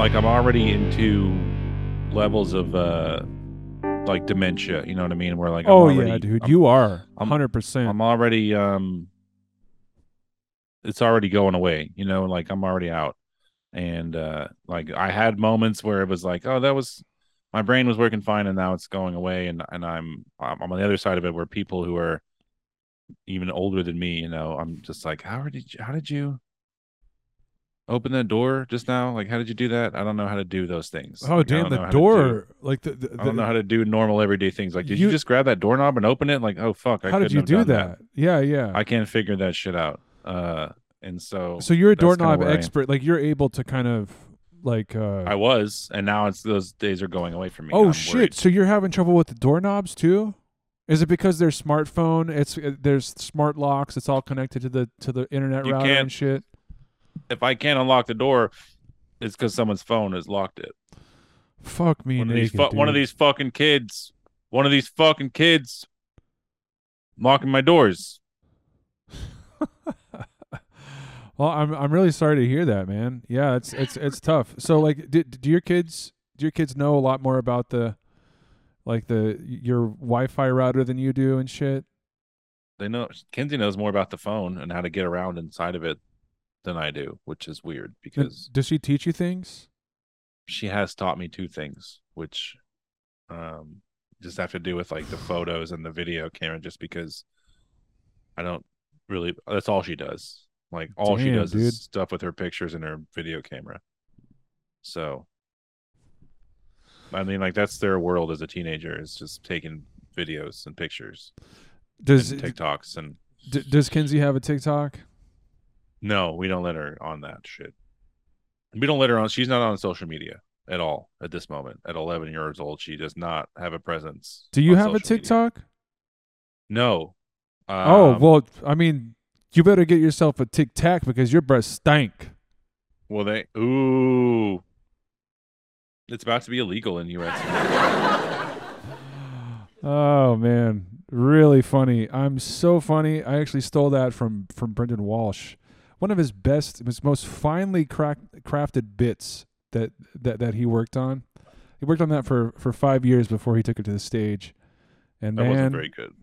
like I'm already into levels of like dementia, you know what I mean? Where like I'm already, yeah, dude, you are 100%. I'm already it's already going away, you know, like I'm already out. And like I had moments where it was like, oh, that was my brain was working fine and now it's going away, and I'm on the other side of it where people who are even older than me, you know, I'm just like, how did you open that door just now? Like, how did you do that? I don't know how to do those things. Oh, like, damn, the door. Like, I don't know how to do normal everyday things. Like, did you just grab that doorknob and open it? Like, oh, fuck. How did you do that? Yeah, yeah. I can't figure that shit out. And so you're a doorknob expert. Like, you're able to kind of like. I was, and now it's those days are going away from me. Oh, shit. Worried. So you're having trouble with the doorknobs too? Is it because their smartphone? There's smart locks. It's all connected to the internet router and shit. If I can't unlock the door, it's because someone's phone has locked it. Fuck me, one of these fucking kids locking my doors. Well, I'm really sorry to hear that, man. Yeah, it's tough. So, like, do your kids know a lot more about your Wi-Fi router than you do and shit? They know. Kenzie knows more about the phone and how to get around inside of it than I do, which is weird because does she teach you things? She has taught me two things, which just have to do with like the photos and the video camera, just because I don't really, that's all she does. Like all she does is stuff with her pictures and her video camera. So I mean, like that's their world as a teenager, is just taking videos and pictures. And TikToks and does Kenzie have a TikTok? No, we don't let her on that shit. We don't let her on. She's not on social media at all at this moment. At 11 years old, she does not have a presence. Do you have a TikTok? Media. No. Oh, well, I mean, you better get yourself a Tic Tac because your breath stank. Well, ooh. It's about to be illegal in U.S. Oh, man. Really funny. I'm so funny. I actually stole that from Brendan Walsh. One of his best, his most finely crafted bits that he worked on. He worked on that for 5 years before he took it to the stage. And that wasn't very good.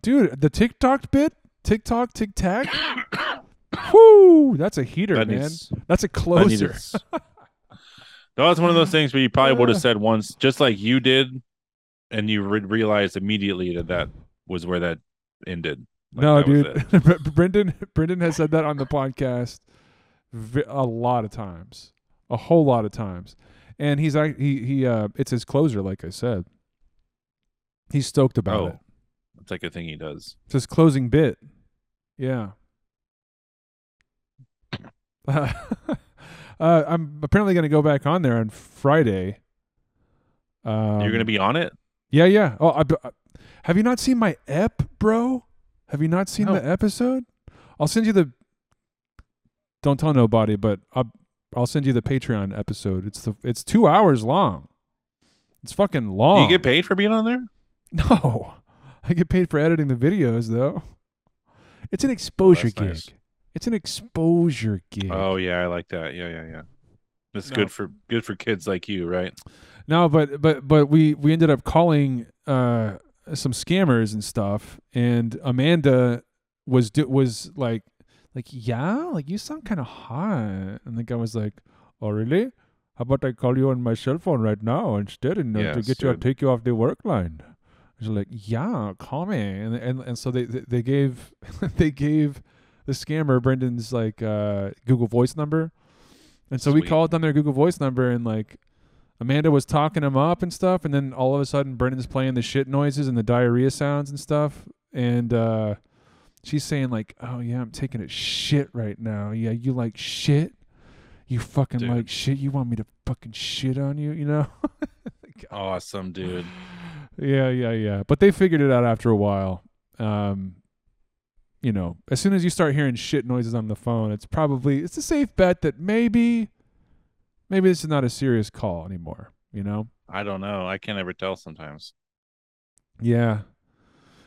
Dude, the TikTok bit? TikTok, Tic Tac? Woo! That's a heater, man. That's a closer. That was one of those things where you probably would have said once, just like you did, and you realized immediately that was where that ended. Like, no, dude. Brendan has said that on the podcast a lot of times, a whole lot of times, and he's like, he it's his closer, like I said. He's stoked about it. It's like a thing he does. It's his closing bit. Yeah. I'm apparently going to go back on there on Friday. You're going to be on it? Yeah, yeah. Oh, have you not seen my ep, bro? Have you not seen the episode? I'll send you the. Don't tell nobody, but I'll send you the Patreon episode. It's 2 hours long. It's fucking long. Do you get paid for being on there? No, I get paid for editing the videos though. It's an exposure gig. Nice. It's an exposure gig. Oh yeah, I like that. Yeah, yeah, yeah. That's good for kids like you, right? No, but we ended up calling. Some scammers and stuff, and Amanda was like yeah, like you sound kind of hot, and the guy was like, oh really, how about I call you on my cell phone right now instead, and to get you, I'll take you off the work line. She's like, yeah, call me, and so they gave they gave the scammer Brendan's like Google Voice number, and so we called on their Google Voice number, and like Amanda was talking him up and stuff, and then all of a sudden Brendan's playing the shit noises and the diarrhea sounds and stuff, and she's saying like, oh yeah, I'm taking a shit right now. Yeah, you like shit? You fucking dude. Like shit? You want me to fucking shit on you, you know? Awesome, dude. Yeah, yeah, yeah. But they figured it out after a while. You know, as soon as you start hearing shit noises on the phone, it's a safe bet that maybe this is not a serious call anymore, you know? I don't know. I can't ever tell sometimes. Yeah.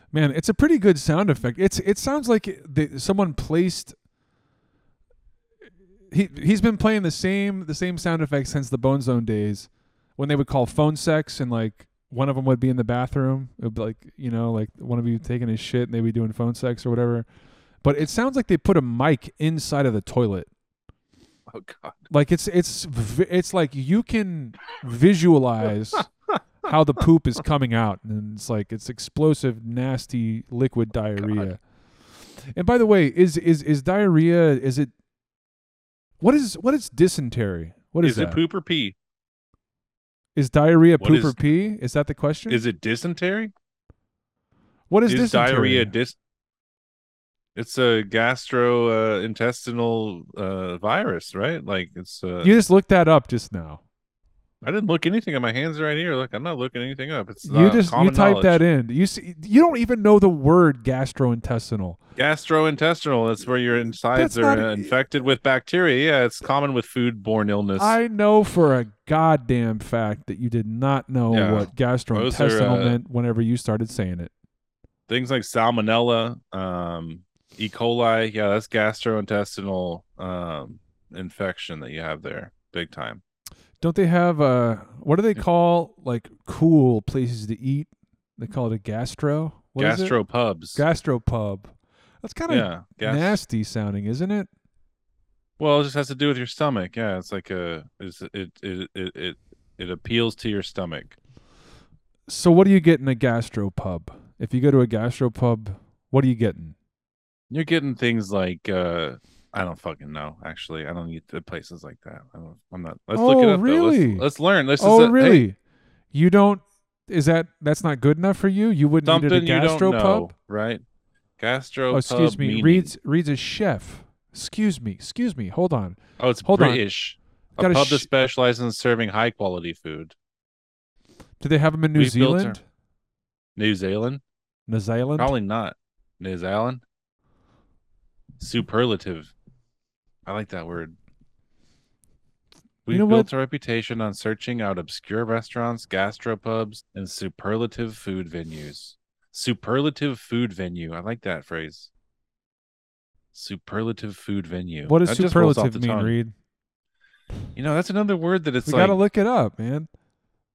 Man, it's a pretty good sound effect. It sounds like someone placed he's been playing the same sound effects since the Bone Zone days, when they would call phone sex, and like one of them would be in the bathroom. It would be like, you know, like one of you taking his shit and they'd be doing phone sex or whatever. But it sounds like they put a mic inside of the toilet. Oh God! Like it's like you can visualize how the poop is coming out, and it's like it's explosive, nasty liquid diarrhea. God. And by the way, is diarrhea? Is it? What is dysentery? What is that? Is it poop or pee? Is diarrhea poop or pee? Is that the question? Is it dysentery? What is dysentery? Diarrhea it's a gastrointestinal virus, right? Like it's. You just looked that up just now. I didn't look anything up. My hands are right here. Look, I'm not looking anything up. It's you type knowledge. That in. You see, you don't even know the word gastrointestinal. Gastrointestinal. That's where your insides are infected with bacteria. Yeah, it's common with foodborne illness. I know for a goddamn fact that you did not know what gastrointestinal meant whenever you started saying it. Things like salmonella, E. coli. Yeah, that's gastrointestinal infection that you have there, big time. Don't they have what do they call like cool places to eat? They call it a gastro. What gastro is it? Pubs. Gastro pub. That's kind of nasty sounding, isn't it? Well, it just has to do with your stomach. Yeah, it's like it appeals to your stomach. So what do you get in a gastro pub? If you go to a gastro pub, what are you getting? You're getting things like. I don't fucking know. Actually, I don't eat to places like that. I'm not. Let's look it up. Really? Let's learn. Really? Hey. You don't? Is that's not good enough for you? You wouldn't eat at a gastro pub, right? Gastro. Oh, excuse pub me. Meaning. Reed's a chef. Excuse me. Hold on. Oh, it's Hold British. On. A pub that specializes in serving high quality food. Do they have them in New Zealand? New Zealand? Probably not. New Zealand. Superlative. I like that word. We've built a reputation on searching out obscure restaurants, gastropubs, and superlative food venues. Superlative food venue. I like that phrase. Superlative food venue. What does superlative mean, Reed? You know, that's another word that it's like... You gotta look it up, man.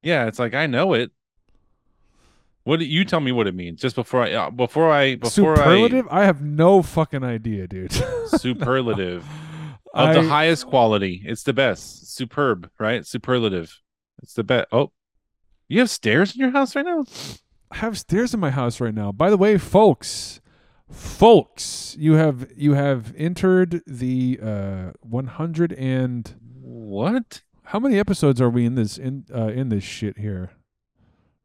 Yeah, it's like, I know it. What do you tell me what it means just before superlative? I have no fucking idea, dude. Superlative. Of the highest quality. It's the best. Superb, right? Superlative. It's the best. Oh, you have stairs in your house right now? I have stairs in my house right now. By the way, folks, you have entered the 100 and what? How many episodes are we in this shit here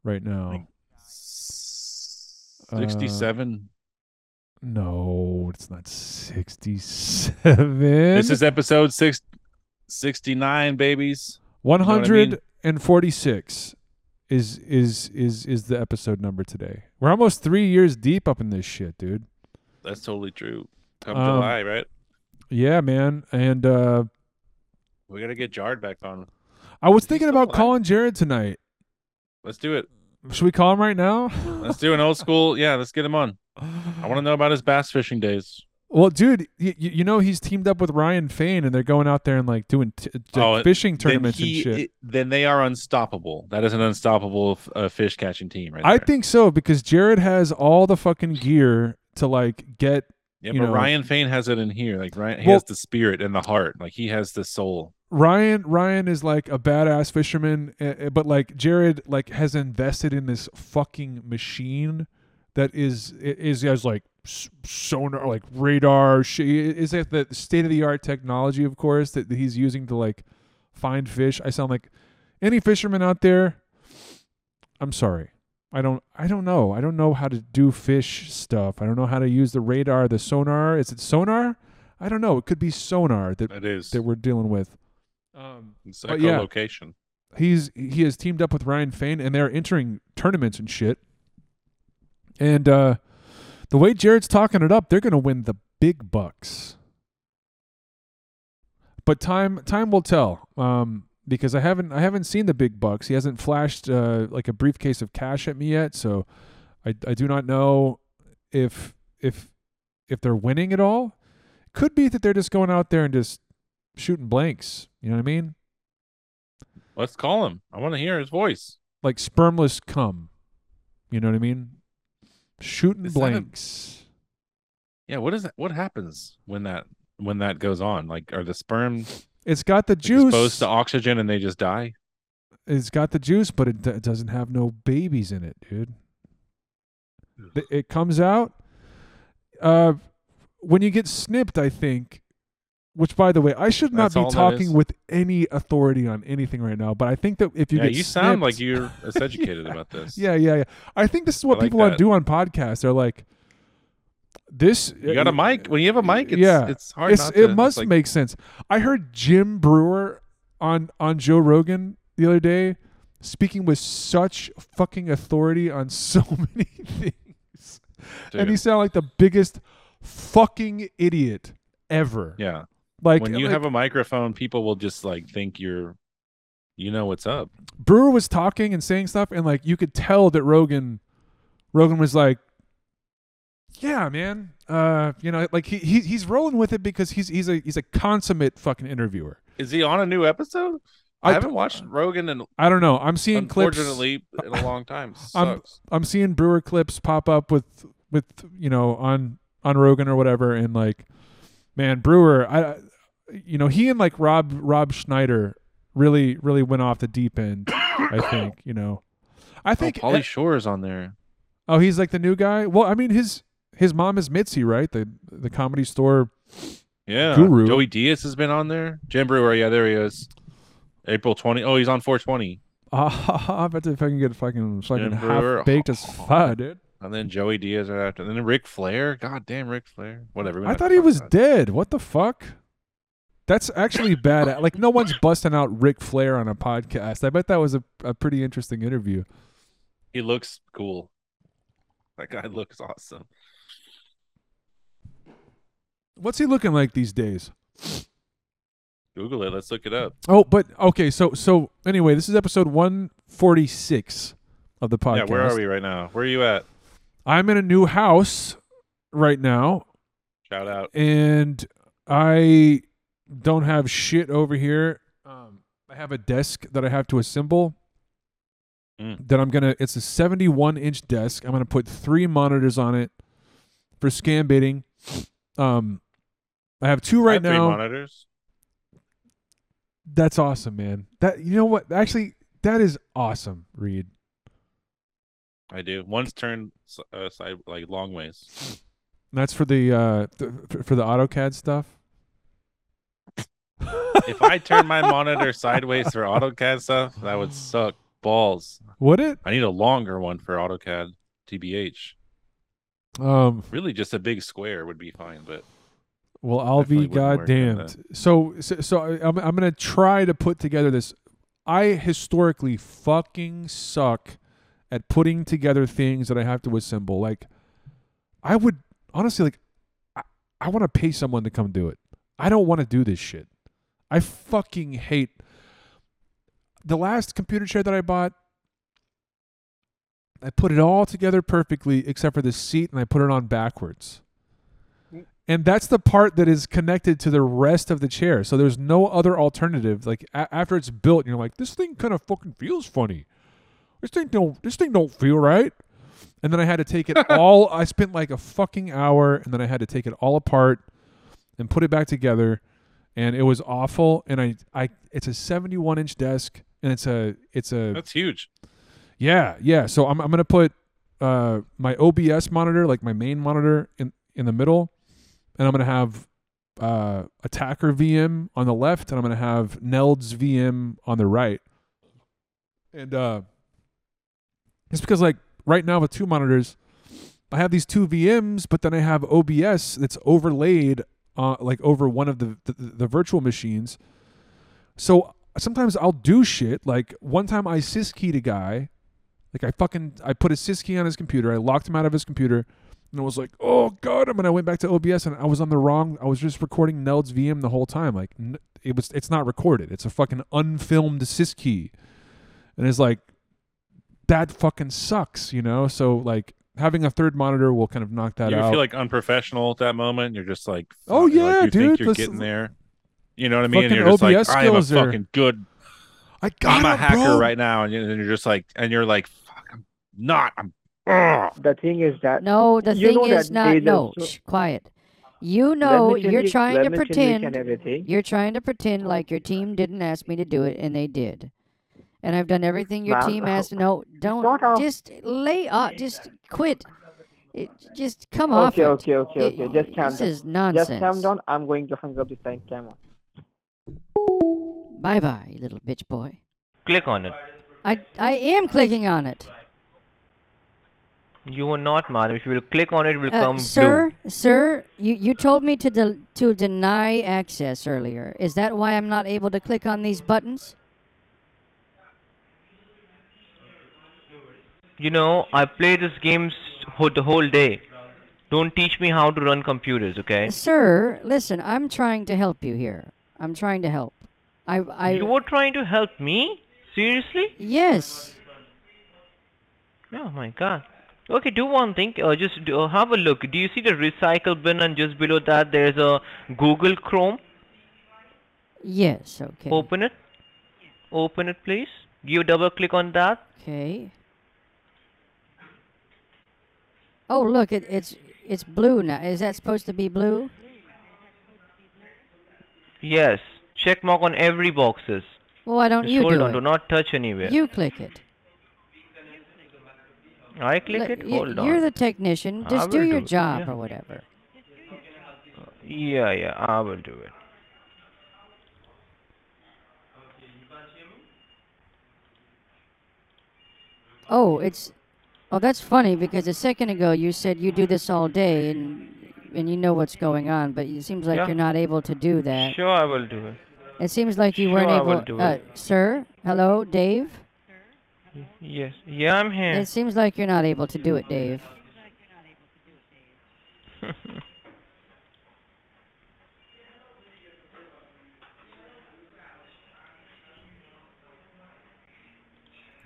right now? 67. No, it's not 67. This is episode 69, babies. 146 is the episode number today. We're almost 3 years deep up in this shit, dude. That's totally true. Come July, right? Yeah, man. And we gotta get Jared back on. I was thinking about calling Jared tonight. Let's do it. Should we call him right now? Let's do an old school. Yeah, let's get him on. I want to know about his bass fishing days. Well, dude, you know he's teamed up with Ryan Fain, and they're going out there and like doing fishing tournaments and shit. Then they are unstoppable. That is an unstoppable fish catching team, right? I think so, because Jared has all the fucking gear to like get. Yeah, but Ryan Fain has it in here. Like Ryan, he has the spirit and the heart. Like he has the soul. Ryan is like a badass fisherman, but like Jared like has invested in this fucking machine that has like sonar, like radar. Is that the state of the art technology, of course, that he's using to like find fish? I sound like any fisherman out there. I'm sorry, I don't know. I don't know how to do fish stuff. I don't know how to use the radar, the sonar. Is it sonar? I don't know. It could be sonar that we're dealing with. It's like a location. He has teamed up with Ryan Fain, and they're entering tournaments and shit. And the way Jared's talking it up, they're going to win the big bucks. But time will tell, because I haven't seen the big bucks. He hasn't flashed like a briefcase of cash at me yet, so I do not know if they're winning at all. Could be that they're just going out there and just shooting blanks. You know what I mean? Let's call him. I want to hear his voice. Like spermless cum. You know what I mean? Shooting blanks. Yeah, what is that? What happens when that goes on? Like, are the sperm? It's got the juice. Exposed to oxygen and they just die. It's got the juice, but it doesn't have no babies in it, dude. It comes out when you get snipped, I think. Which, by the way, I should not be talking with any authority on anything right now, but I think that if you get snipped... Yeah, you sound like you're as educated about this. Yeah. I think this is what people want to do on podcasts. They're like, this... You got a mic? When you have a mic, it's hard not to... It must make sense. I heard Jim Brewer on Joe Rogan the other day speaking with such fucking authority on so many things. Dude. And he sounded like the biggest fucking idiot ever. Yeah. Like when you have a microphone, people will just think you're, what's up. Brewer was talking and saying stuff, and you could tell that Rogan was like, "Yeah, man, he's rolling with it because he's a consummate fucking interviewer." Is he on a new episode? I haven't watched Rogan in, I don't know. I'm seeing clips. Unfortunately, in a long time. I'm seeing Brewer clips pop up with on Rogan or whatever, and man, Brewer, he and Rob Schneider really went off the deep end. I think Pauly Shore is on there. Oh, he's the new guy. Well, I mean, his mom is Mitzi, right? The Comedy Store guru. Joey Diaz has been on there. Jim Brewer, yeah, there he is. April 20. Oh, he's on 420. I bet if I can get fucking half baked as fuck, dude. And then Joey Diaz right after. And then Ric Flair. God damn Ric Flair. Whatever. I thought he was dead. What the fuck? That's actually bad. No one's busting out Ric Flair on a podcast. I bet that was a pretty interesting interview. He looks cool. That guy looks awesome. What's he looking like these days? Google it. Let's look it up. Oh, but okay. So anyway, this is episode 146 of the podcast. Yeah, where are we right now? Where are you at? I'm in a new house right now. Shout out. And I don't have shit over here. I have a desk that I have to assemble that I'm going to... It's a 71-inch desk. I'm going to put 3 monitors on it for scan baiting. I have 2 right now. 3 monitors? That's awesome, man. You know what? Actually, that is awesome, Reed. I do. One's turned side long ways. And that's for the for the AutoCAD stuff. If I turn my monitor sideways for AutoCAD stuff, that would suck balls. Would it? I need a longer one for AutoCAD, TBH. Really, just a big square would be fine, but. Well, I'll be goddamned. So I'm gonna try to put together this. I historically fucking suck at putting together things that I have to assemble. I would honestly I want to pay someone to come do it. I don't want to do this shit. I fucking hate the last computer chair that I bought. I put it all together perfectly except for the seat, and I put it on backwards. And that's the part that is connected to the rest of the chair. So there's no other alternative. After it's built, you're this thing kind of fucking feels funny. This thing don't feel right. And then I had to take it all. I spent a fucking hour, and then I had to take it all apart and put it back together, and it was awful. And it's a 71-inch desk, and it's a that's huge. Yeah. So I'm gonna put my OBS monitor, my main monitor, in the middle. And I'm going to have Attacker VM on the left, and I'm going to have Neld's VM on the right. And it's because, right now with 2 monitors, I have these 2 VMs, but then I have OBS that's overlaid over one of the virtual machines. So sometimes I'll do shit. One time I syskeyed a guy. I put a syskey on his computer. I locked him out of his computer. And I was like, oh, God. And I went back to OBS, and I was just recording Neld's VM the whole time. It's not recorded. It's a fucking unfilmed syskey. And it's that fucking sucks, So, having a third monitor will kind of knock that out. You feel unprofessional at that moment. You're just oh, yeah, dude. You think you're getting there. You know what I mean? And you're just OBS like, I am a fucking good. I'm a hacker right now, and you're just like, and you're like, fuck, I'm not. The thing is that quiet. You know, you're trying to pretend. You're trying to pretend like your team didn't ask me to do it, and they did. And I've done everything your team asked. No, don't just lay off. Just quit. Just come off. Okay. Just calm down. This is nonsense. Just calm down. I'm going to hang up this time. Camera. Bye bye, you little bitch boy. Click on it. I am clicking on it. You are not, madam. If you will click on it, it will come blue. Sir, you told me to deny access earlier. Is that why I'm not able to click on these buttons? You know, I play this game the whole day. Don't teach me how to run computers, okay? Sir, listen, I'm trying to help you here. I'm trying to help. You were trying to help me? Seriously? Yes. Oh my God. Okay, do one thing. Just have a look. Do you see the recycle bin, and just below that there's a Google Chrome? Yes, okay. Open it. Open it, please. You double click on that. Okay. Oh, look, it's blue now. Is that supposed to be blue? Yes. Check mark on every boxes. Well, why don't you do it? Hold on, do not touch anywhere. You click it. I click it? Hold on. You're the technician. Just do your job or whatever. Yeah, I will do it. Oh, it's... Oh, that's funny, because a second ago you said you do this all day and you know what's going on, but it seems like you're not able to do that. Sure, I will do it. It seems like you weren't able... I will do it. Sir? Hello, Dave? Yes. Yeah, I'm here. It seems like you're not able to do it, Dave.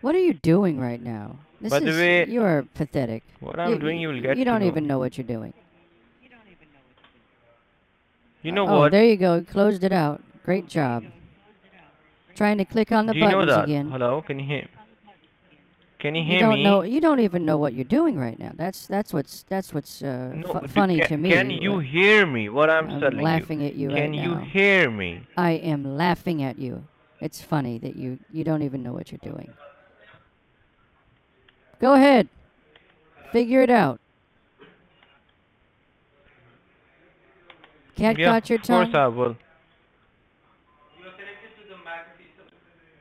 What are you doing right now? By the way, you are pathetic. What I'm doing, you will get to know. You don't even know what you're doing. You know what? Oh, there you go. Closed it out. Great job. Trying to click on the buttons again. Hello? Can you hear me? Can you hear me? You don't even know what you're doing right now. That's what's funny to me. Can you hear me? What I'm telling you. I'm laughing at you right now. Can you hear me? I am laughing at you. It's funny that you don't even know what you're doing. Go ahead. Figure it out. Cat caught your tongue? Of course I will.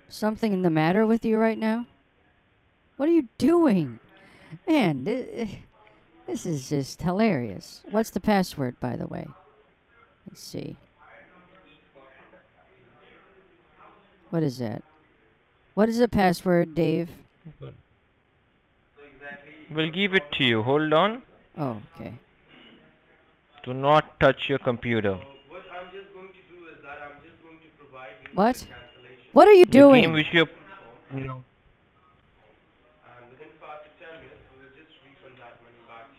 Something in the matter with you right now? What are you doing? Man, this is just hilarious. What's the password, by the way? Let's see. What is that? What is the password, Dave? We'll give it to you. Hold on. Oh, okay. Do not touch your computer. What I'm just going to do is that I'm just going to provide you with the cancellation. What are you doing? The game which you're, you know. Within 5 to 10 minutes, we'll just refund that money back to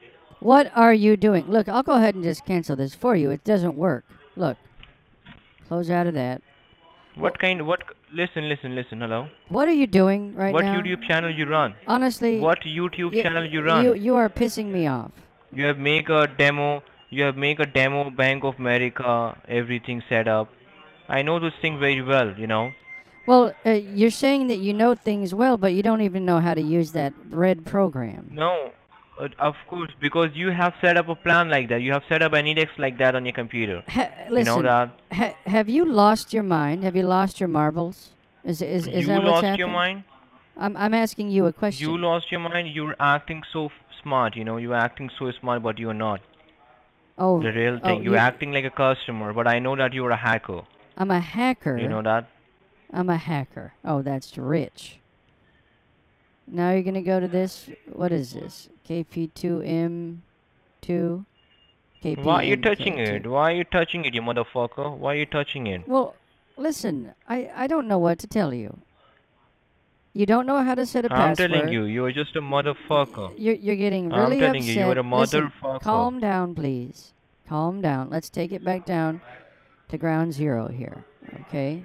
you. Okay? What are you doing? Look, I'll go ahead and just cancel this for you. It doesn't work. Look. Close out of that. Listen, hello. What are you doing right now? What YouTube channel you run? Honestly. What YouTube channel you run? You are pissing me off. You have make a demo, Bank of America, everything set up. I know those things very well, you know. Well, you're saying that you know things well, but you don't even know how to use that red program. No, of course, because you have set up a plan like that. You have set up AnyDesk like that on your computer. Listen, you know that. Have you lost your mind? Have you lost your marbles? Is that what's happening? You lost your mind? I'm asking you a question. You lost your mind. You're acting so smart, you know. You're acting so smart, but you're not. Oh. The real thing. You're acting like a customer, but I know that you're a hacker. I'm a hacker. You know that? I'm a hacker. Oh, that's rich. Now you're going to go to this. What is this? KP2M2. Why are you touching it? Why are you touching it, you motherfucker? Why are you touching it? Well, listen, I don't know what to tell you. You don't know how to set a password. I'm telling you, you're just a motherfucker. You're getting really upset. I'm telling you, you're a motherfucker. Listen, calm down, please. Calm down. Let's take it back down. to ground zero here, okay?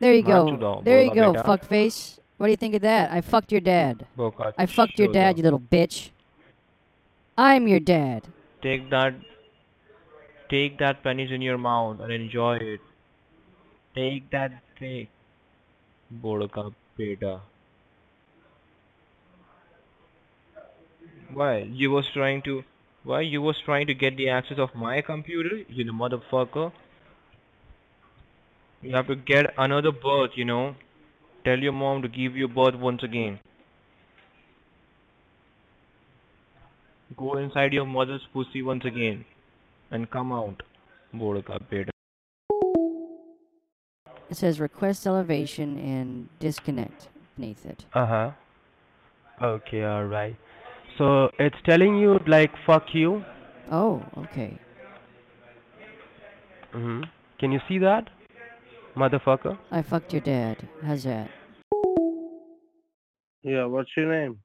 There you go. There you go, fuckface. What do you think of that? I fucked your dad. I fucked your dad, you little bitch. I'm your dad. Take that pennies in your mouth and enjoy it. Take that dick. Bodka peta. Why you was trying to get the access of my computer, you motherfucker? You have to get another birth, you know. Tell your mom to give you birth once again. Go inside your mother's pussy once again and come out. It says request elevation and disconnect beneath it. Uh-huh. Okay, alright. So it's telling you like fuck you. Oh, okay. Mm-hmm. Can you see that? Motherfucker. I fucked your dad. How's that? Yeah, what's your name?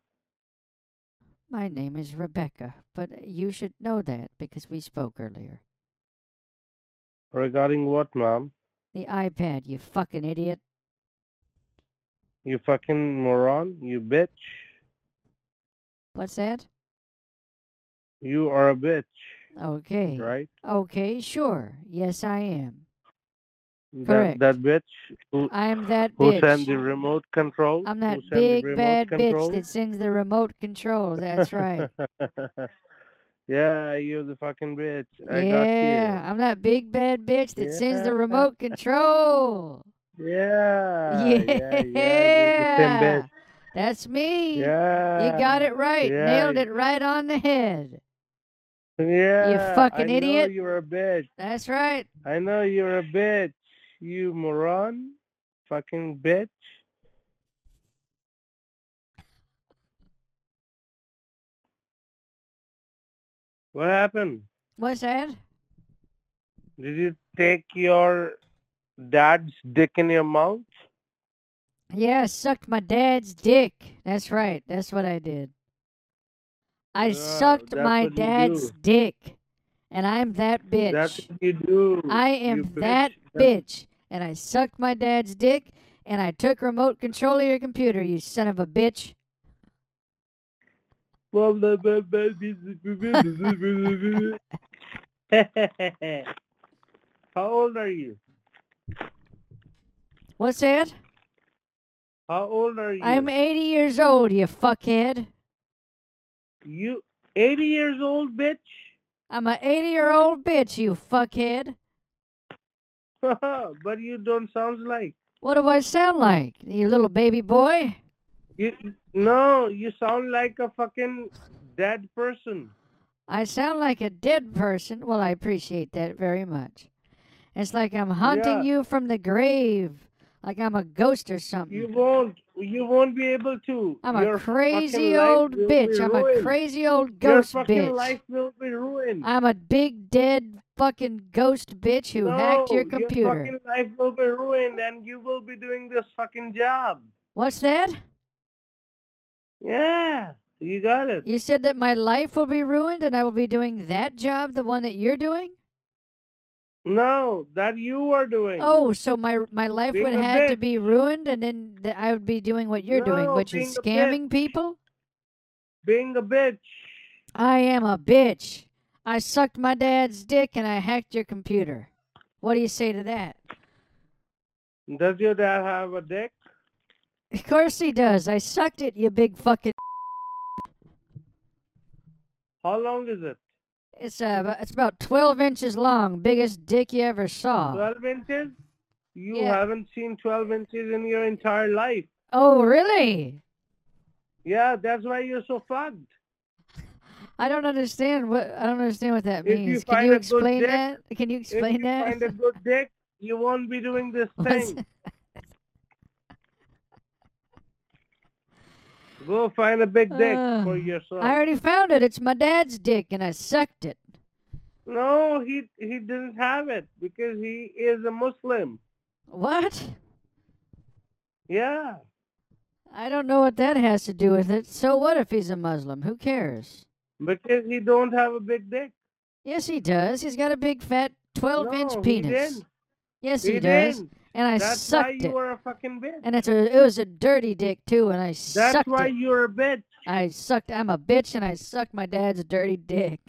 My name is Rebecca, but you should know that because we spoke earlier. Regarding what, ma'am? The iPad, you fucking idiot. You fucking moron, you bitch. What's that? You are a bitch. Okay. Right? Okay, sure. Yes, I am. Correct. That bitch who, I'm that who bitch. Sent the remote control. I'm that big bad control. Bitch that sends the remote control. That's right. Yeah, you're the fucking bitch. I got you. I'm that big bad bitch that sends the remote control. Yeah. You're the same bitch. That's me. Yeah. You got it right. Yeah. Nailed it right on the head. Yeah. You fucking idiot. I know you're a bitch. That's right. I know you're a bitch. You moron, fucking bitch. What happened? What's that? Did you take your dad's dick in your mouth? Yeah, I sucked my dad's dick. That's right. That's what I did. I sucked my dad's dick. And I'm that bitch. That's what you do. I am that bitch. And I sucked my dad's dick, and I took remote control of your computer, you son of a bitch. How old are you? What's that? How old are you? I'm 80 years old, you fuckhead. You 80 years old, bitch? I'm an 80-year-old bitch, you fuckhead. But you don't sound like. What do I sound like? You little baby boy? No, you sound like a fucking dead person. I sound like a dead person? Well, I appreciate that very much. It's like I'm haunting you from the grave. Like I'm a ghost or something. You won't be able to. I'm a crazy old bitch. I'm a crazy old ghost bitch. Your fucking life will be ruined. I'm a big dead fucking ghost bitch who hacked your computer. Your fucking life will be ruined and you will be doing this fucking job. What's that? Yeah, you got it. You said that my life will be ruined and I will be doing that job, the one that you're doing? No, that you are doing. Oh, so my life would have to be ruined and then I would be doing what you're doing, which is scamming people? Being a bitch. I am a bitch. I sucked my dad's dick and I hacked your computer. What do you say to that? Does your dad have a dick? Of course he does. I sucked it, you big fucking... How long is it? It's about 12 inches long. Biggest dick you ever saw. 12 inches? You haven't seen 12 inches in your entire life. Oh, really? Yeah, that's why you're so fucked. I don't understand what that means. Can you explain that? Can you explain that? If you find a good dick, you won't be doing this thing. Go find a big dick for yourself. I already found it. It's my dad's dick, and I sucked it. No, he didn't have it because he is a Muslim. What? Yeah. I don't know what that has to do with it. So what if he's a Muslim? Who cares? Because he don't have a big dick. Yes, he does. He's got a big, fat 12-inch penis. He didn't. Yes, he does. Didn't. And I That's sucked why it. You were a fucking bitch. And it was a dirty dick, too, and I sucked That's why it. You're a bitch. I'm a bitch, and I sucked my dad's dirty dick.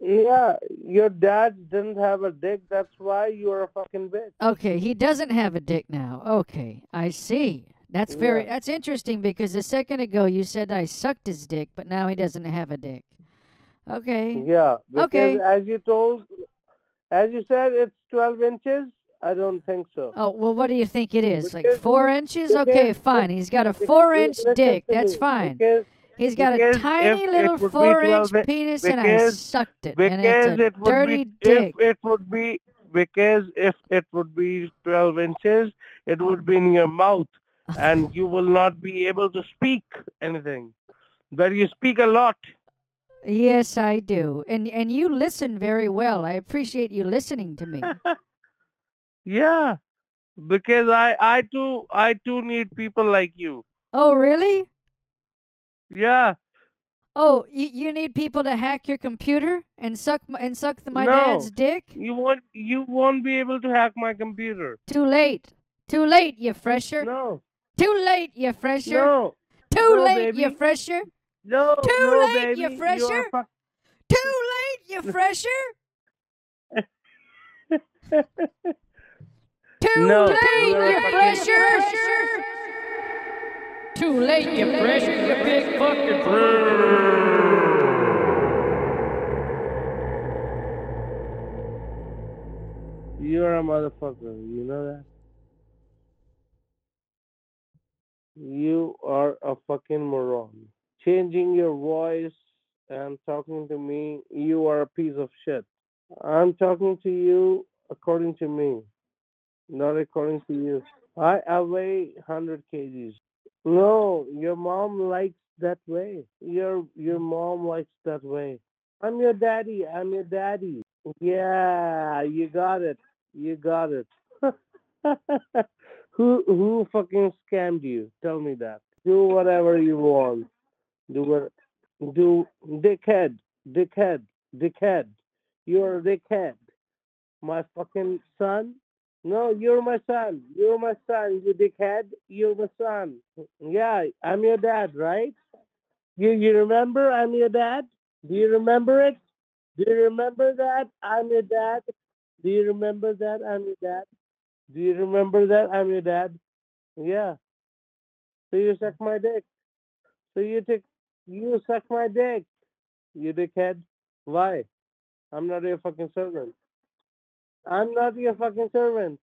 Yeah, your dad didn't have a dick. That's why you're a fucking bitch. Okay, he doesn't have a dick now. Okay, I see. That's that's interesting because a second ago you said I sucked his dick, but now he doesn't have a dick. Okay. Yeah. Okay. As you said, it's 12 inches. I don't think so. Oh, well, what do you think it is? Because, like 4 inches? Okay, fine. He's got a 4-inch dick. That's fine. Because, he's got a tiny little 4-inch penis and I sucked it. And it's a dirty dick. Because if it would be 12 inches, it would be in your mouth. And you will not be able to speak anything. But you speak a lot. Yes, I do. And you listen very well. I appreciate you listening to me. Yeah, because I too need people like you. Oh, really? Yeah. Oh, you need people to hack your computer and suck my dad's dick? You won't be able to hack my computer. Too late, you fresher. No. Too late, you fresher. No. Too late, you fresher. No. Too late, you fresher. Too late, you fresher. Too late, you fresher. Too late, you fresher, you big fucking fresher. You're a motherfucker, you know that? You are a fucking moron. Changing your voice and talking to me, you are a piece of shit. I'm talking to you according to me, not according to you. I weigh 100 kgs. No, your mom likes that way. Your mom likes that way. I'm your daddy. I'm your daddy. Yeah, you got it. You got it. Who fucking scammed you? Tell me that. Do whatever you want. Do dickhead. You're a dickhead. My fucking son. No, you're my son. You're my son. You dickhead. You're my son. Yeah, I'm your dad, right? You remember I'm your dad? Do you remember it? Do you remember that I'm your dad? Do you remember that I'm your dad? Do you remember that I'm your dad? Yeah. So you suck my dick. So you suck my dick. You dickhead. Why? I'm not your fucking servant. I'm not your fucking servant.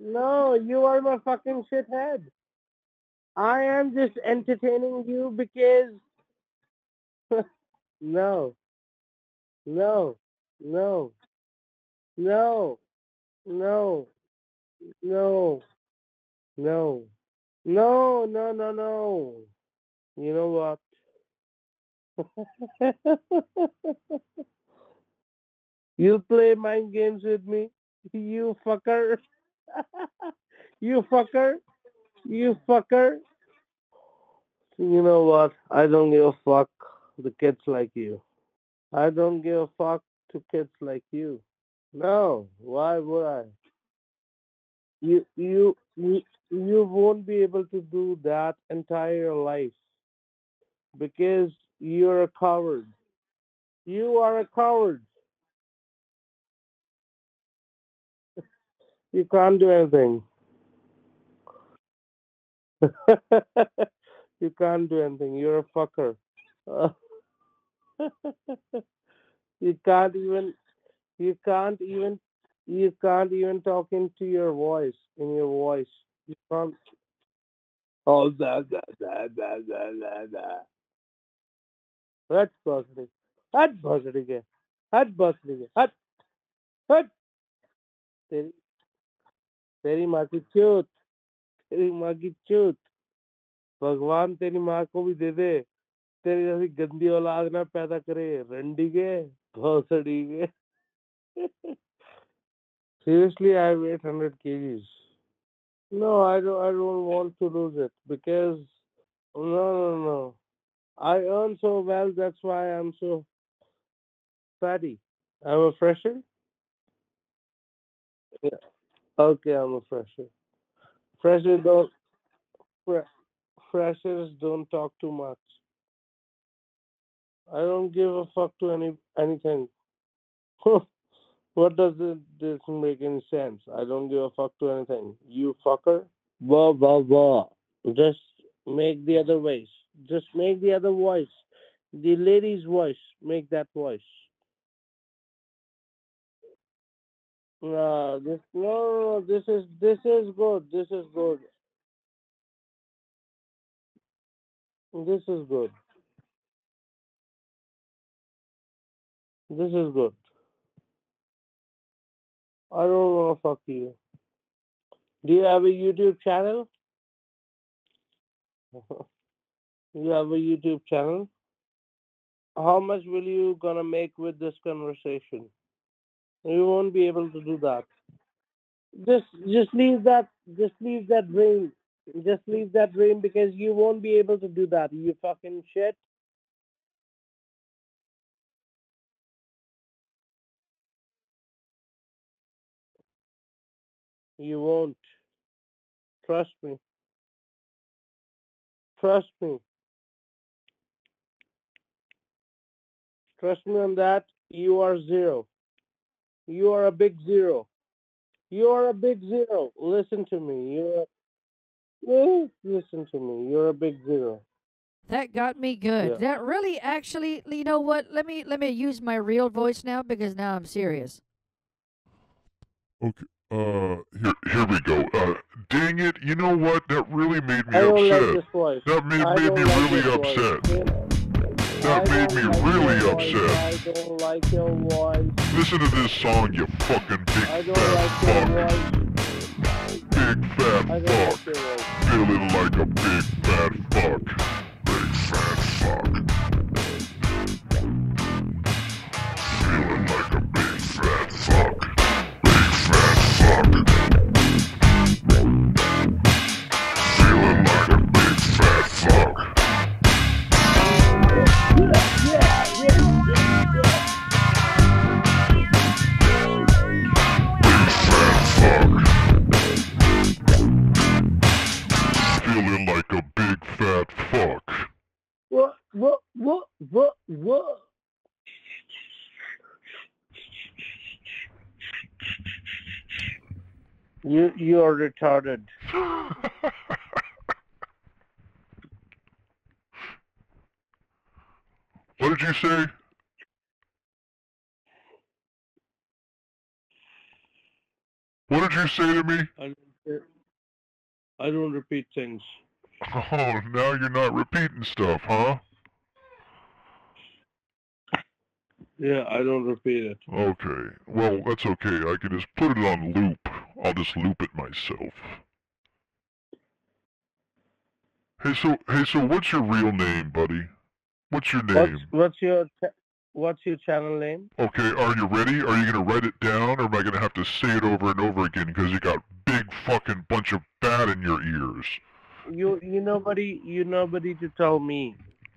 No, you are my fucking shithead. I am just entertaining you because... No. You know what? You play mind games with me, you fucker. You fucker. You know what? I don't give a fuck to kids like you. I don't give a fuck to kids like you. No, why would I? You won't be able to do that entire life because you're a coward. You are a coward. You can't do anything. You can't do anything. You're a fucker. You can't even talk into your voice. In your voice. You can't. Oh, that. That's positive. That's positive. तेरी माँ की चोट, तेरी माँ की चोट, भगवान तेरी माँ को भी दे दे, तेरी जैसी गंदी औलाद ना पैदा करे, रंडी के, भौसड़ी के. Seriously, I weigh 100 kgs. No, I don't want to lose it because no. I earn so well, that's why I'm so fatty. I'm a fresher? Yeah. Okay, I'm a fresher. Freshers don't talk too much. I don't give a fuck to anything. What does this make any sense? I don't give a fuck to anything. You fucker. Blah, blah, blah. Just make the other voice. The lady's voice. Make that voice. This is good. This is good. I don't want to fuck you. Do you have a YouTube channel? How much will you gonna make with this conversation? You won't be able to do that. Just leave that ring. Just leave that ring because you won't be able to do that. You fucking shit. You won't. Trust me on that. You are zero. You are a big zero. Listen to me. You're a big zero. That got me good. Yeah. That really actually, you know what? Let me use my real voice now because now I'm serious. Okay. Here we go. Dang it! You know what? That really made me upset. That made me really upset. That made me really upset. I don't like your voice. Listen to this song, you fucking big fat fuck. Big fat fuck. Feeling like a big fat fuck. Big fat fuck. Feeling like a big fat fuck. Big fat fuck. Feeling like a big fat fuck. Big fat fuck. Feeling like a big fat fuck. What? You're retarded. What did you say? What did you say to me? I don't repeat things. Oh, now you're not repeating stuff, huh? Yeah, I don't repeat it. Okay. Well, that's okay. I can just put it on loop. I'll just loop it myself. Hey, so what's your real name, buddy? What's your name? What's your channel name? Okay, are you ready? Are you going to write it down, or am I going to have to say it over and over again because you got big fucking bunch of bat in your ears? You nobody to tell me.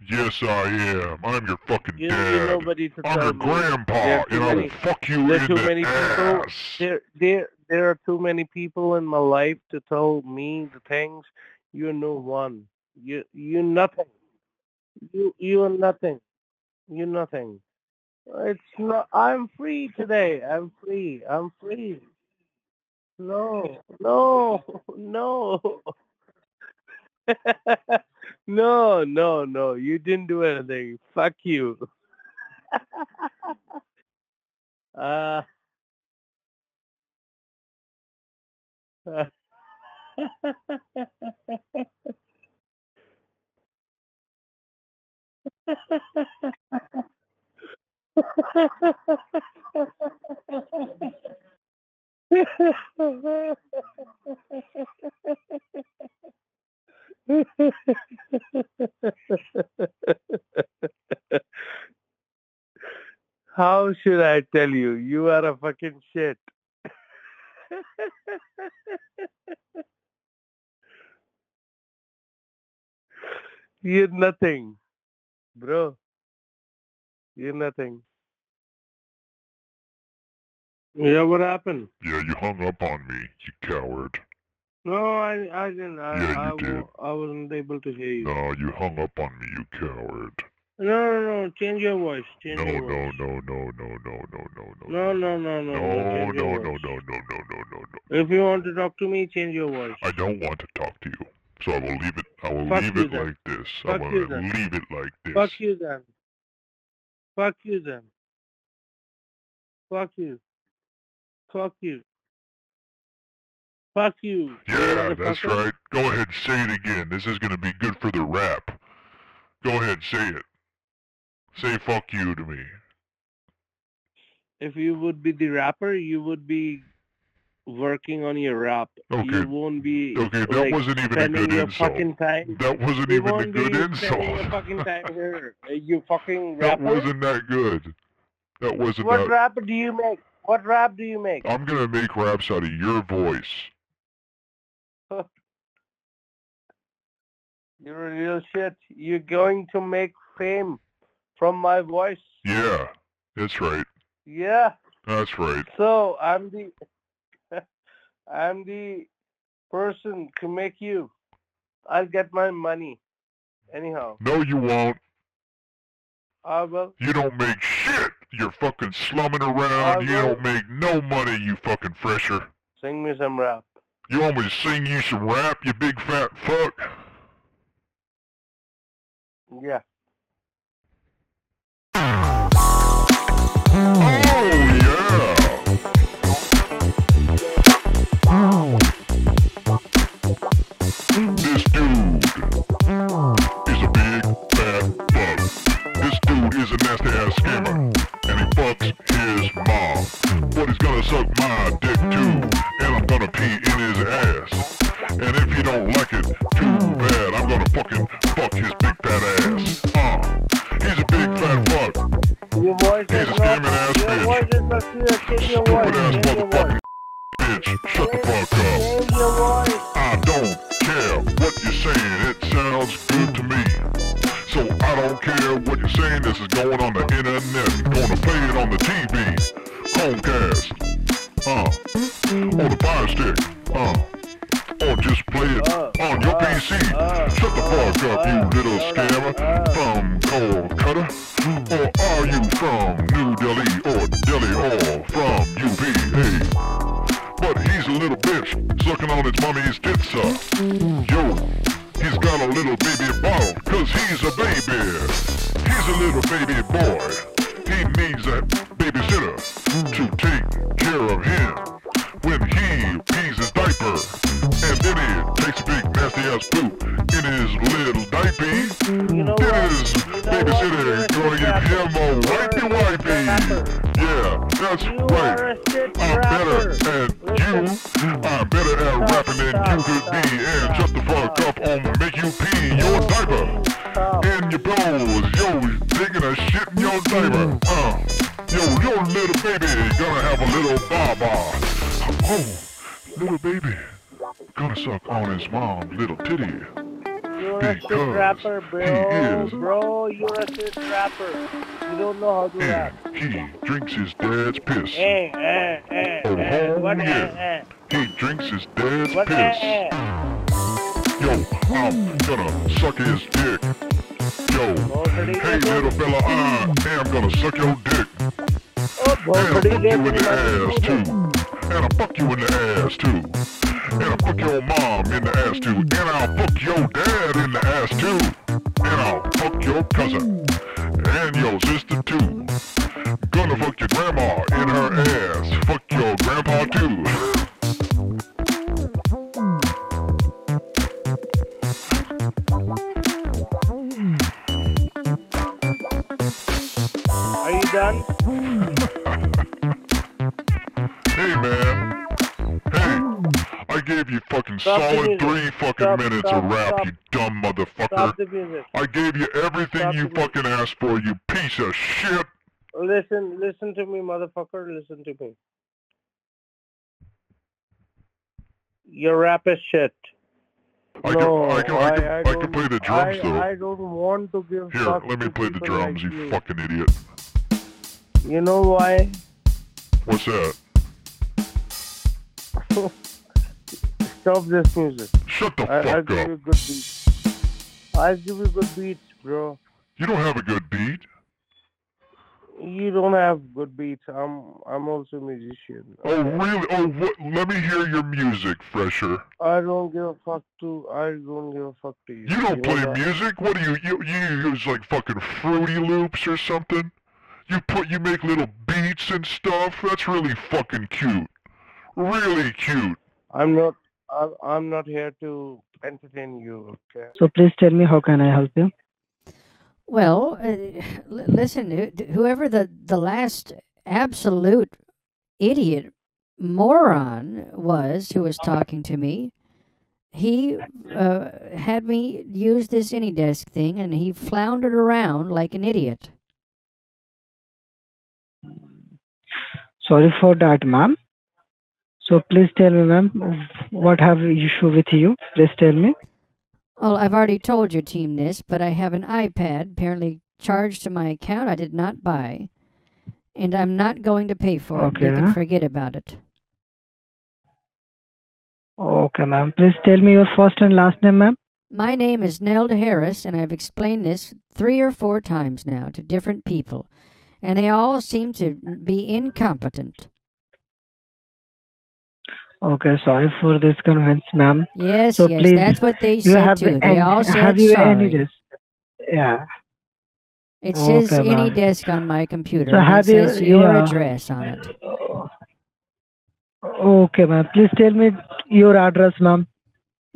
Yes, I am. I'm your fucking dad. You nobody to tell me. I'm your grandpa, and I will fuck you in the ass. There are too many people in my life to tell me the things. You're no one. You're nothing. You are nothing. You're nothing. It's not. I'm free today. I'm free. No. No. You didn't do anything. Fuck you. How should I tell you? You are a fucking shit. You're nothing. Bro, you're nothing. Yeah, what happened? Yeah, you hung up on me, you coward. No, I didn't. Yeah, you did. I wasn't able to hear you. No, you hung up on me, you coward. No. Change your voice. Change your voice. No. If you want to talk to me, change your voice. I don't want to talk to you. So I will leave it. I will leave it like this. I will leave it like this. Fuck you. Yeah, that's right. Go ahead, say it again. This is gonna be good for the rap. Go ahead, say it. Say fuck you to me. If you would be the rapper, you would be working on your rap. Okay. You won't be. Okay, that like, wasn't even a good insult. That wasn't you even a good insult. Your fucking time here. You fucking rapper. That wasn't that good. That wasn't. What rap do you make? What rap do you make? I'm gonna make raps out of your voice. You're real shit. You're going to make fame from my voice. Yeah, that's right. Yeah. That's right. So I'm the person to make you. I'll get my money. Anyhow. No, you won't. I will. You don't make shit. You're fucking slumming around. You don't make no money, you fucking fresher. Sing me some rap. You want me to sing you some rap, you big fat fuck? Yeah. Oh, yeah. This dude is a big fat fuck. This dude is a nasty ass scammer, and he fucks his mom. But he's gonna suck my dick too, and I'm gonna pee in his ass. And if you don't like it, too bad, I'm gonna fucking fuck his big fat ass. He's a big fat fuck. Your voice he's a screaming ass bitch. Stupid ass motherfucking bitch. Shut the fuck up. Your voice. I don't care what you're saying, it sounds good to me. So I don't care what you're saying, this is going on the internet. Gonna play it on the TV, Homecast, on the Fire Stick, or just play it on your PC. Shut the fuck up, you little scammer from Kolkata. Or are you from New Delhi or Delhi or from UPA? But he's a little bitch sucking on his mommy's tits up. Yo, he's got a little baby bottle cause he's a baby. He's a little baby boy. He needs that babysitter to take care of him. When he pees his diaper, and then he takes a big nasty ass poop in his little diaper, then his babysitter gonna give him a wipey. Yeah, that's right. I'm better at you. I'm better at rapping than you could be. And shut the fuck up, I'm gonna make you pee your diaper in your balls. Yo, digging a shit in your diaper. Yo, your little baby gonna have a little baba. Oh, little baby, gonna suck on his mom's little titty. You're a shit rapper, bro. Bro, you're a shit rapper. You don't know how to rap. He drinks his dad's piss. He drinks his dad's piss. Yo, I'm gonna suck his dick. Yo, hey little fella, I am gonna suck your dick. And I'll fuck you in the ass too. And I'll fuck you in the ass too. And I'll fuck your mom in the ass too. And I'll fuck your dad in the ass too. And I'll fuck your cousin and your sister too. Gonna fuck your grandma in her ass. Fuck your grandpa too. Are you done? Hey man, hey, I gave you fucking solid 3 fucking minutes of rap, you dumb motherfucker. I gave you everything you fucking asked for, you piece of shit. Listen to me, motherfucker, listen to me. Your rap is shit. I can play the drums though. I don't want to give. Here, let me play the drums, like you fucking idiot. You know why? What's that? Stop this music. Shut the fuck up. Give you good beats. I'll give you good beats, bro. You don't have a good beat. You don't have good beats. I'm also a musician. Oh really? Oh, what? Let me hear your music, fresher. I don't give a fuck to you. You don't play music? What do you? You use like fucking Fruity Loops or something? You make little beats and stuff. That's really fucking cute. Really cute. I'm not here to entertain you. Okay. So please tell me, how can I help you? Well, listen, whoever the last absolute idiot moron was who was talking to me, he had me use this AnyDesk thing, and he floundered around like an idiot. Sorry for that, ma'am. So please tell me, ma'am, what have issue with you? Please tell me. Well, I've already told your team this, but I have an iPad apparently charged to my account I did not buy, and I'm not going to pay for it. You can forget about it. Okay, ma'am. Please tell me your first and last name, ma'am. My name is Nelda Harris, and I've explained this 3 or 4 times now to different people, and they all seem to be incompetent. Okay, sorry for this convenience, ma'am. Yes, so yes, please, that's what they said too. They all said have you sorry. AnyDesk? Yeah. It says AnyDesk on my computer. So it says your address on it. Okay, ma'am. Please tell me your address, ma'am.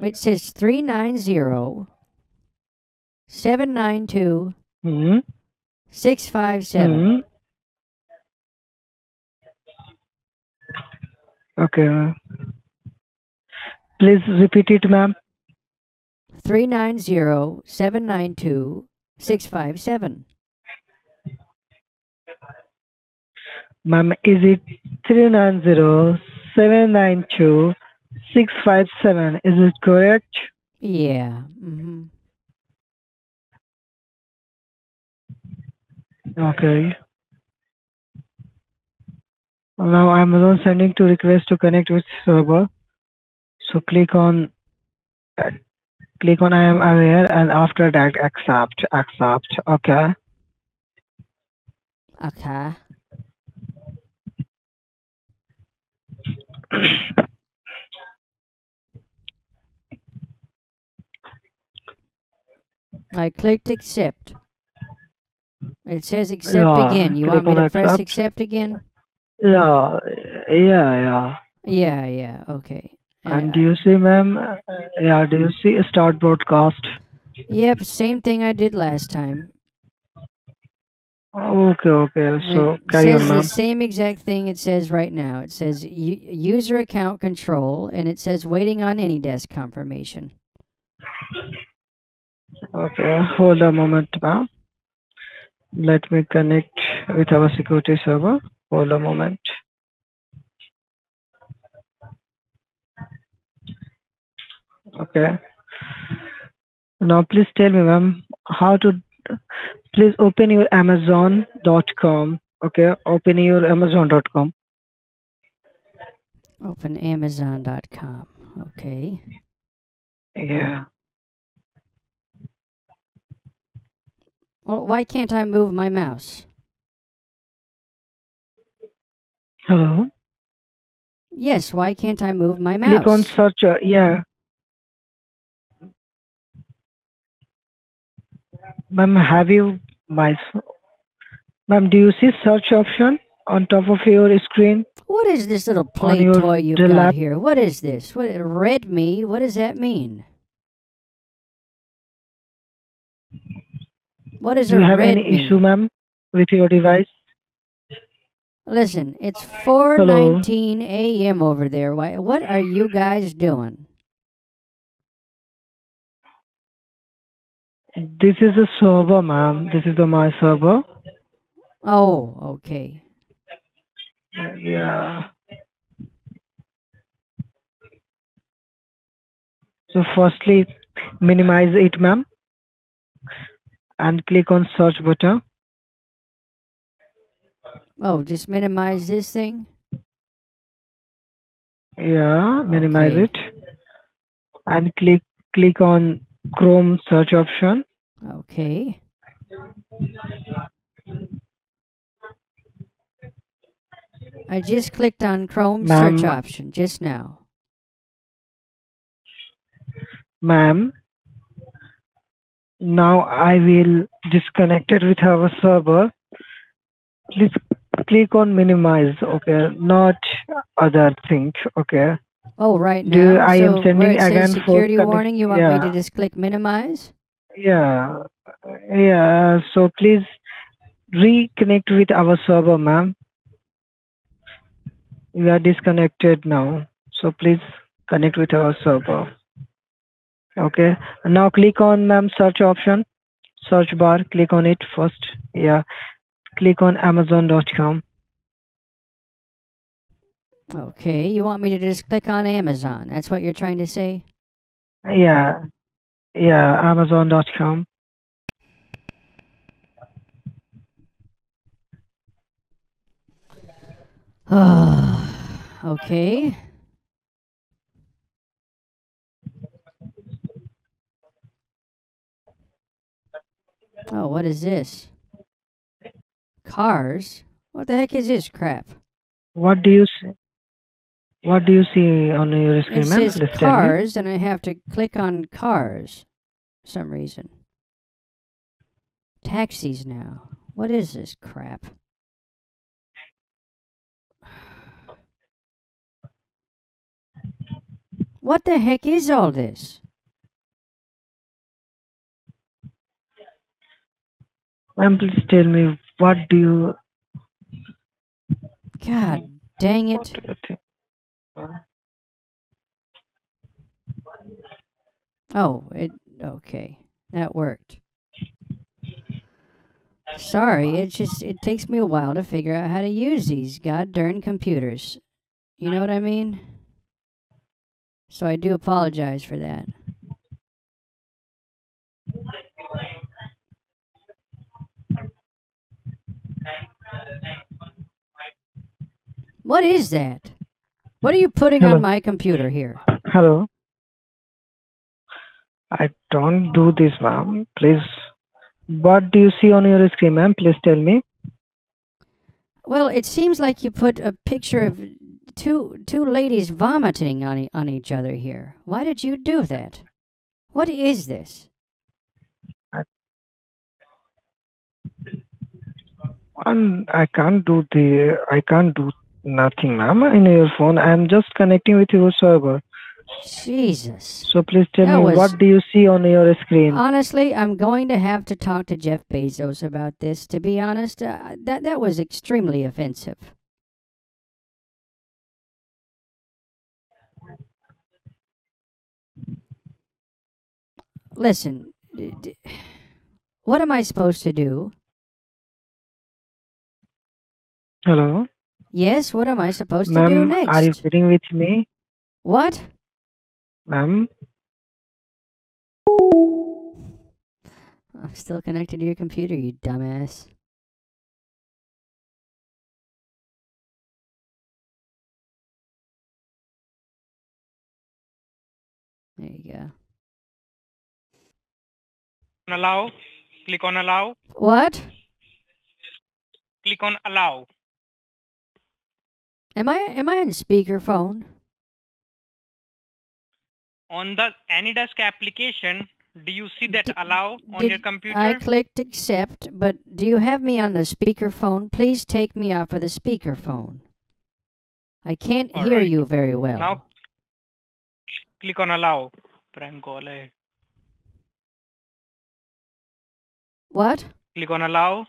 It says 390-792-657. Okay, ma'am. Please repeat it, ma'am. 390-792-657. Ma'am, is it 390-792-657? Is it correct? Yeah. Mm-hmm. Okay. Now I'm alone sending to request to connect with server. So click on I am aware, and after that accept. Okay. Okay. I clicked accept. It says accept again. You want me to press accept again? Yeah, okay. And do you see, ma'am? Yeah, do you see start broadcast? Yep, same thing I did last time. Okay, so carry on, ma'am. It says the same exact thing it says right now. It says user account control, and it says waiting on AnyDesk confirmation. Okay, hold a moment, ma'am. Let me connect with our security server. Hold a moment. Okay. Now, please tell me, ma'am, how to please open your Amazon.com. Okay, open your Amazon.com. Open Amazon.com. Okay. Yeah. Well, why can't I move my mouse? Hello? Yes, why can't I move my mouse? Click on search, yeah. Ma'am, Ma'am, do you see search option on top of your screen? What is this little play toy you've got here? What is this? Read me, what does that mean? What is a read me? Do you have any issue, ma'am, with your device? Listen, it's 4:19 a.m. over there. Why? What are you guys doing? This is a server, ma'am. This is my server. Oh, okay. Yeah. So firstly, minimize it, ma'am, and click on search button. Oh, just minimize this thing? Yeah, minimize it and click on Chrome search option. Okay. I just clicked on Chrome search option just now. Ma'am, now I will disconnect it with our server. Please click on minimize, okay, not other thing, okay. Oh, right now. I am sending again security warning. You want me to just click minimize? Yeah. Yeah. So please reconnect with our server, ma'am. We are disconnected now. So please connect with our server. Okay. And now click on search option, search bar. Click on it first. Yeah. Click on Amazon.com. Okay, you want me to just click on Amazon? That's what you're trying to say? Yeah. Yeah, Amazon.com. Okay. Oh, what is this? Cars? What the heck is this crap? What do you see? What do you see on your screen? It says cars, and I have to click on cars for some reason. Taxis now. What is this crap? What the heck is all this? Ma'am, please tell me, what do you... God dang it. Oh, okay. That worked. Sorry, it's just, it takes me a while to figure out how to use these god-darn computers. You know what I mean? So I do apologize for that. What is that? What are you putting on my computer here? Hello. I don't do this, ma'am. Please. What do you see on your screen, ma'am? Please tell me. Well, it seems like you put a picture of two ladies vomiting on each other here. Why did you do that? What is this? I can't do the. I can't do nothing, ma'am, in your phone. I'm just connecting with your server. Jesus. So please tell me, what do you see on your screen? Honestly, I'm going to have to talk to Jeff Bezos about this. To be honest, that was extremely offensive. Listen, what am I supposed to do? Hello? Yes, what am I supposed to do next? Are you sitting with me? What? Ma'am? I'm still connected to your computer, you dumbass. There you go. Allow. Click on allow. What? Click on allow. Am I on speakerphone? On the AnyDesk application, do you see that allow on your computer? I clicked accept, but do you have me on the speakerphone? Please take me off of the speakerphone. I can't hear you very well. Now, click on allow. What? Click on allow.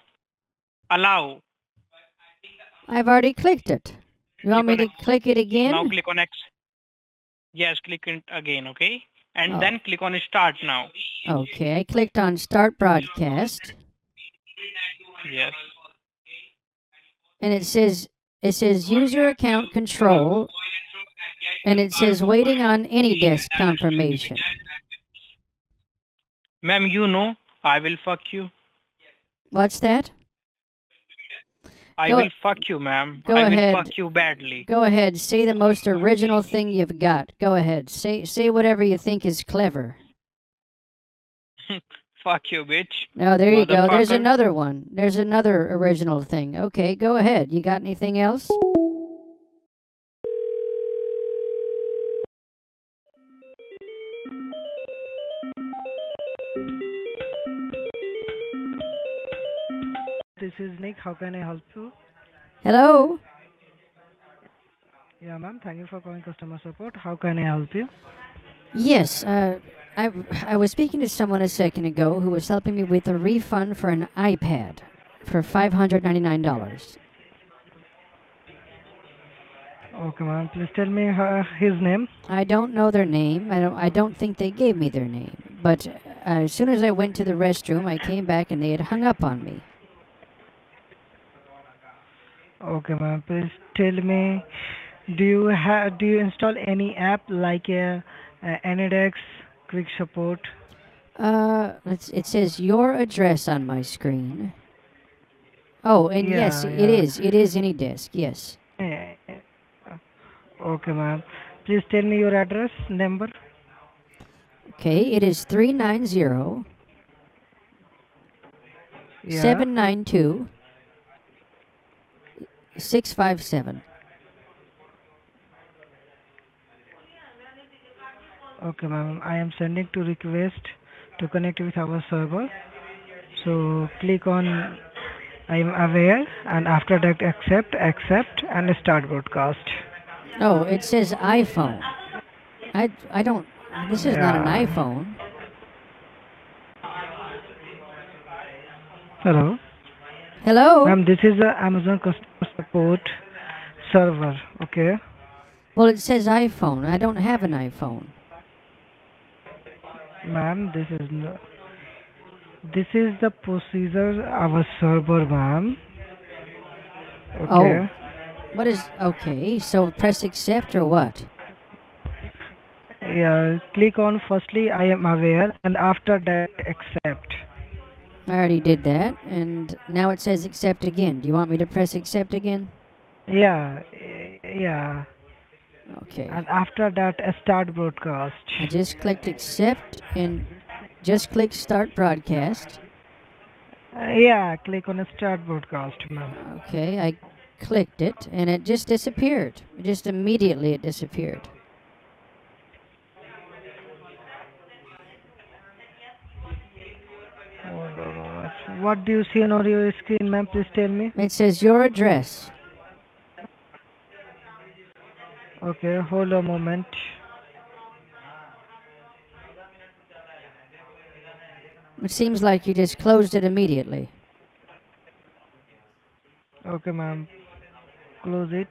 Allow. I've already clicked it. You want me to click it again? Now click on X. Yes, click it again, okay? And then click on start now. Okay, I clicked on start broadcast. Yes. And it says user account control and it says waiting on AnyDesk confirmation. Ma'am, you know, I will fuck you. What's that? I will fuck you, ma'am. Go ahead. I will fuck you badly. Go ahead. Say the most original thing you've got. Go ahead. Say whatever you think is clever. Fuck you, bitch. No, there you go. There's another one. There's another original thing. Okay, go ahead. You got anything else? This is Nick. How can I help you? Hello. Yeah, ma'am. Thank you for calling customer support. How can I help you? Yes, I was speaking to someone a second ago who was helping me with a refund for an iPad for $599. Okay, ma'am. Please tell me his name. I don't know their name. I don't think they gave me their name. But as soon as I went to the restroom, I came back and they had hung up on me. Okay, ma'am. Please tell me, do you install any app like AnyDesk, Quick Support? It says your address on my screen. Oh, and yeah, yes, yeah. It is AnyDesk. Yes. Yeah. Okay, ma'am. Please tell me your address number. Okay, it is 390 792 657. Okay, ma'am. I am sending to request to connect with our server. So click on I am aware, and after that accept and start broadcast. Oh, it says iPhone. I don't. This is not an iPhone. Hello. Hello. Ma'am, this is the Amazon customer support server, okay? Well, it says iPhone. I don't have an iPhone. Ma'am, this is the procedure of our server, ma'am. Okay. Oh, okay, so press accept or what? Yeah, click on firstly, I am aware, and after that, accept. I already did that, and now it says accept again. Do you want me to press accept again? Yeah. Okay. And after that, start broadcast. I just clicked accept and just click start broadcast. Click on start broadcast, ma'am. Okay, I clicked it, and it just disappeared. Just immediately it disappeared. What do you see on your screen, ma'am? Please tell me. It says your address. Okay, hold a moment. It seems like you just closed it immediately. Okay, ma'am. Close it.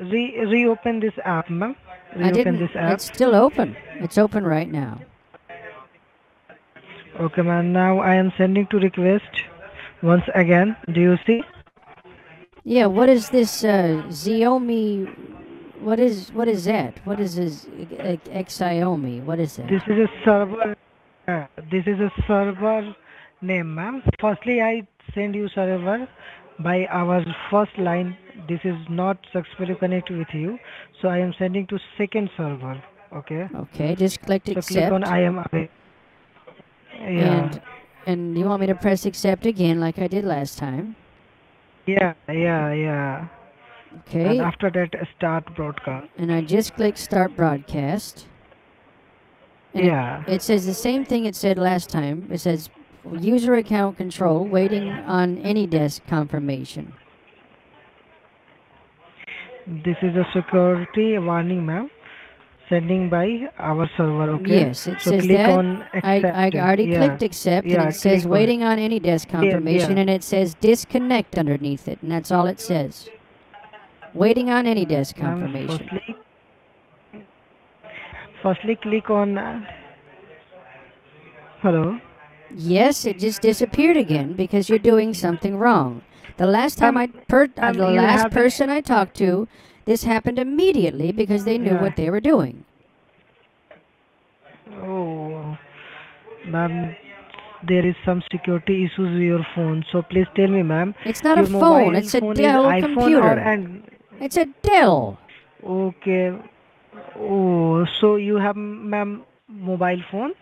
Reopen this app, ma'am. Reopen this app. It's still open. It's open right now. Okay, ma'am. Now I am sending to request once again. Do you see? Yeah. What is this Xiaomi? What is that? What is this Xiaomi? What is that? This is a server. This is a server name, ma'am. Firstly, I send you server by our first line. This is not successfully connected with you, so I am sending to second server. Okay. Okay. Just click accept. So click on I am away. Yeah. And you want me to press accept again like I did last time? Yeah. Okay. And after that, start broadcast. And I just click start broadcast. And it says the same thing it said last time. It says user account control waiting on AnyDesk confirmation. This is a security warning, ma'am. Sending by our server, okay? Yes, it says click that. On I already clicked accept, and it says waiting on AnyDesk confirmation, and it says disconnect underneath it, and that's all it says. Waiting on AnyDesk confirmation. Firstly, click on... Hello? Yes, it just disappeared again because you're doing something wrong. The last time the last person I talked to, This happened immediately because they knew what they were doing. Oh, ma'am, there is some security issues with your phone, so please tell me, ma'am. It's not a phone, it's a Dell computer. It's a Dell. Okay. Oh, so you have, ma'am, mobile phone?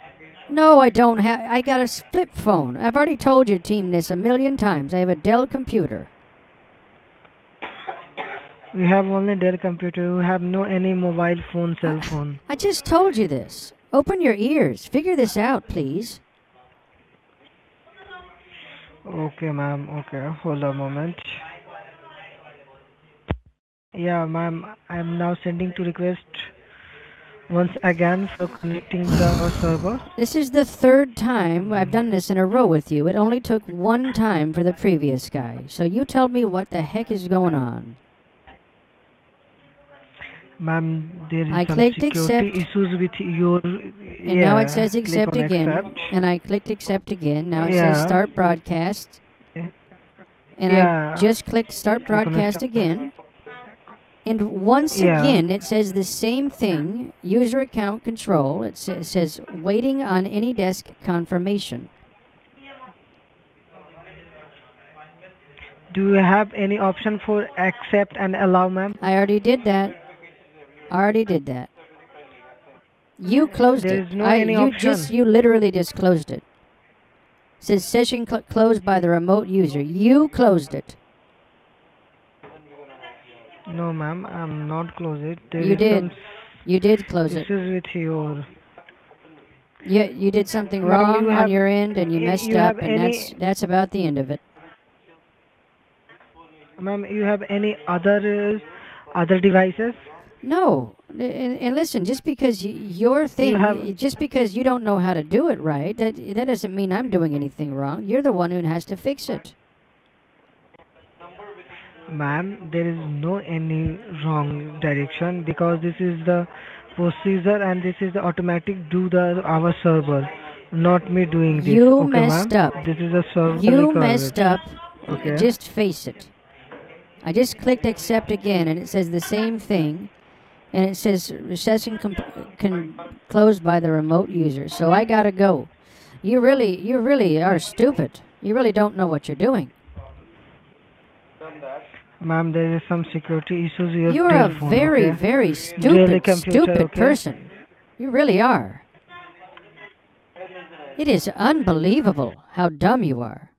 No, I don't have. I got a flip phone. I've already told your team this 1,000,000 times. I have a Dell computer. We have only Dell computer. We have no any mobile phone, cell phone. I just told you this. Open your ears. Figure this out, please. Okay, ma'am. Okay, hold a moment. Yeah, ma'am. I'm now sending to request once again for connecting the server. This is the third time I've done this in a row with you. It only took one time for the previous guy. So you tell me what the heck is going on. Ma'am, there is some security issues with your... And now it says accept again. Accept. And I clicked accept again. Now it says start broadcast. And I just clicked start broadcast again. And once again, it says the same thing, user account control. It says waiting on AnyDesk confirmation. Do you have any option for accept and allow, ma'am? I already did that. You closed it. No you literally just closed it. It says session closed by the remote user. You closed it. No, ma'am, I'm not close it. You did close it. This is with your... Yeah, you did something wrong on your end, and you messed up, and that's about the end of it. Ma'am, you have any other devices? No, and listen, just because your thing, just because you don't know how to do it right, that doesn't mean I'm doing anything wrong. You're the one who has to fix it. Ma'am, there is no any wrong direction because this is the procedure and this is the automatic do the our server, not me doing this. You messed up. This is a server. You messed up. Okay. Just face it. I just clicked accept again and it says the same thing, and it says session closed by the remote user. So I gotta go. You really are stupid. You really don't know what you're doing. Ma'am, there is some security issues here. You're a very, very stupid person. You really are. It is unbelievable how dumb you are.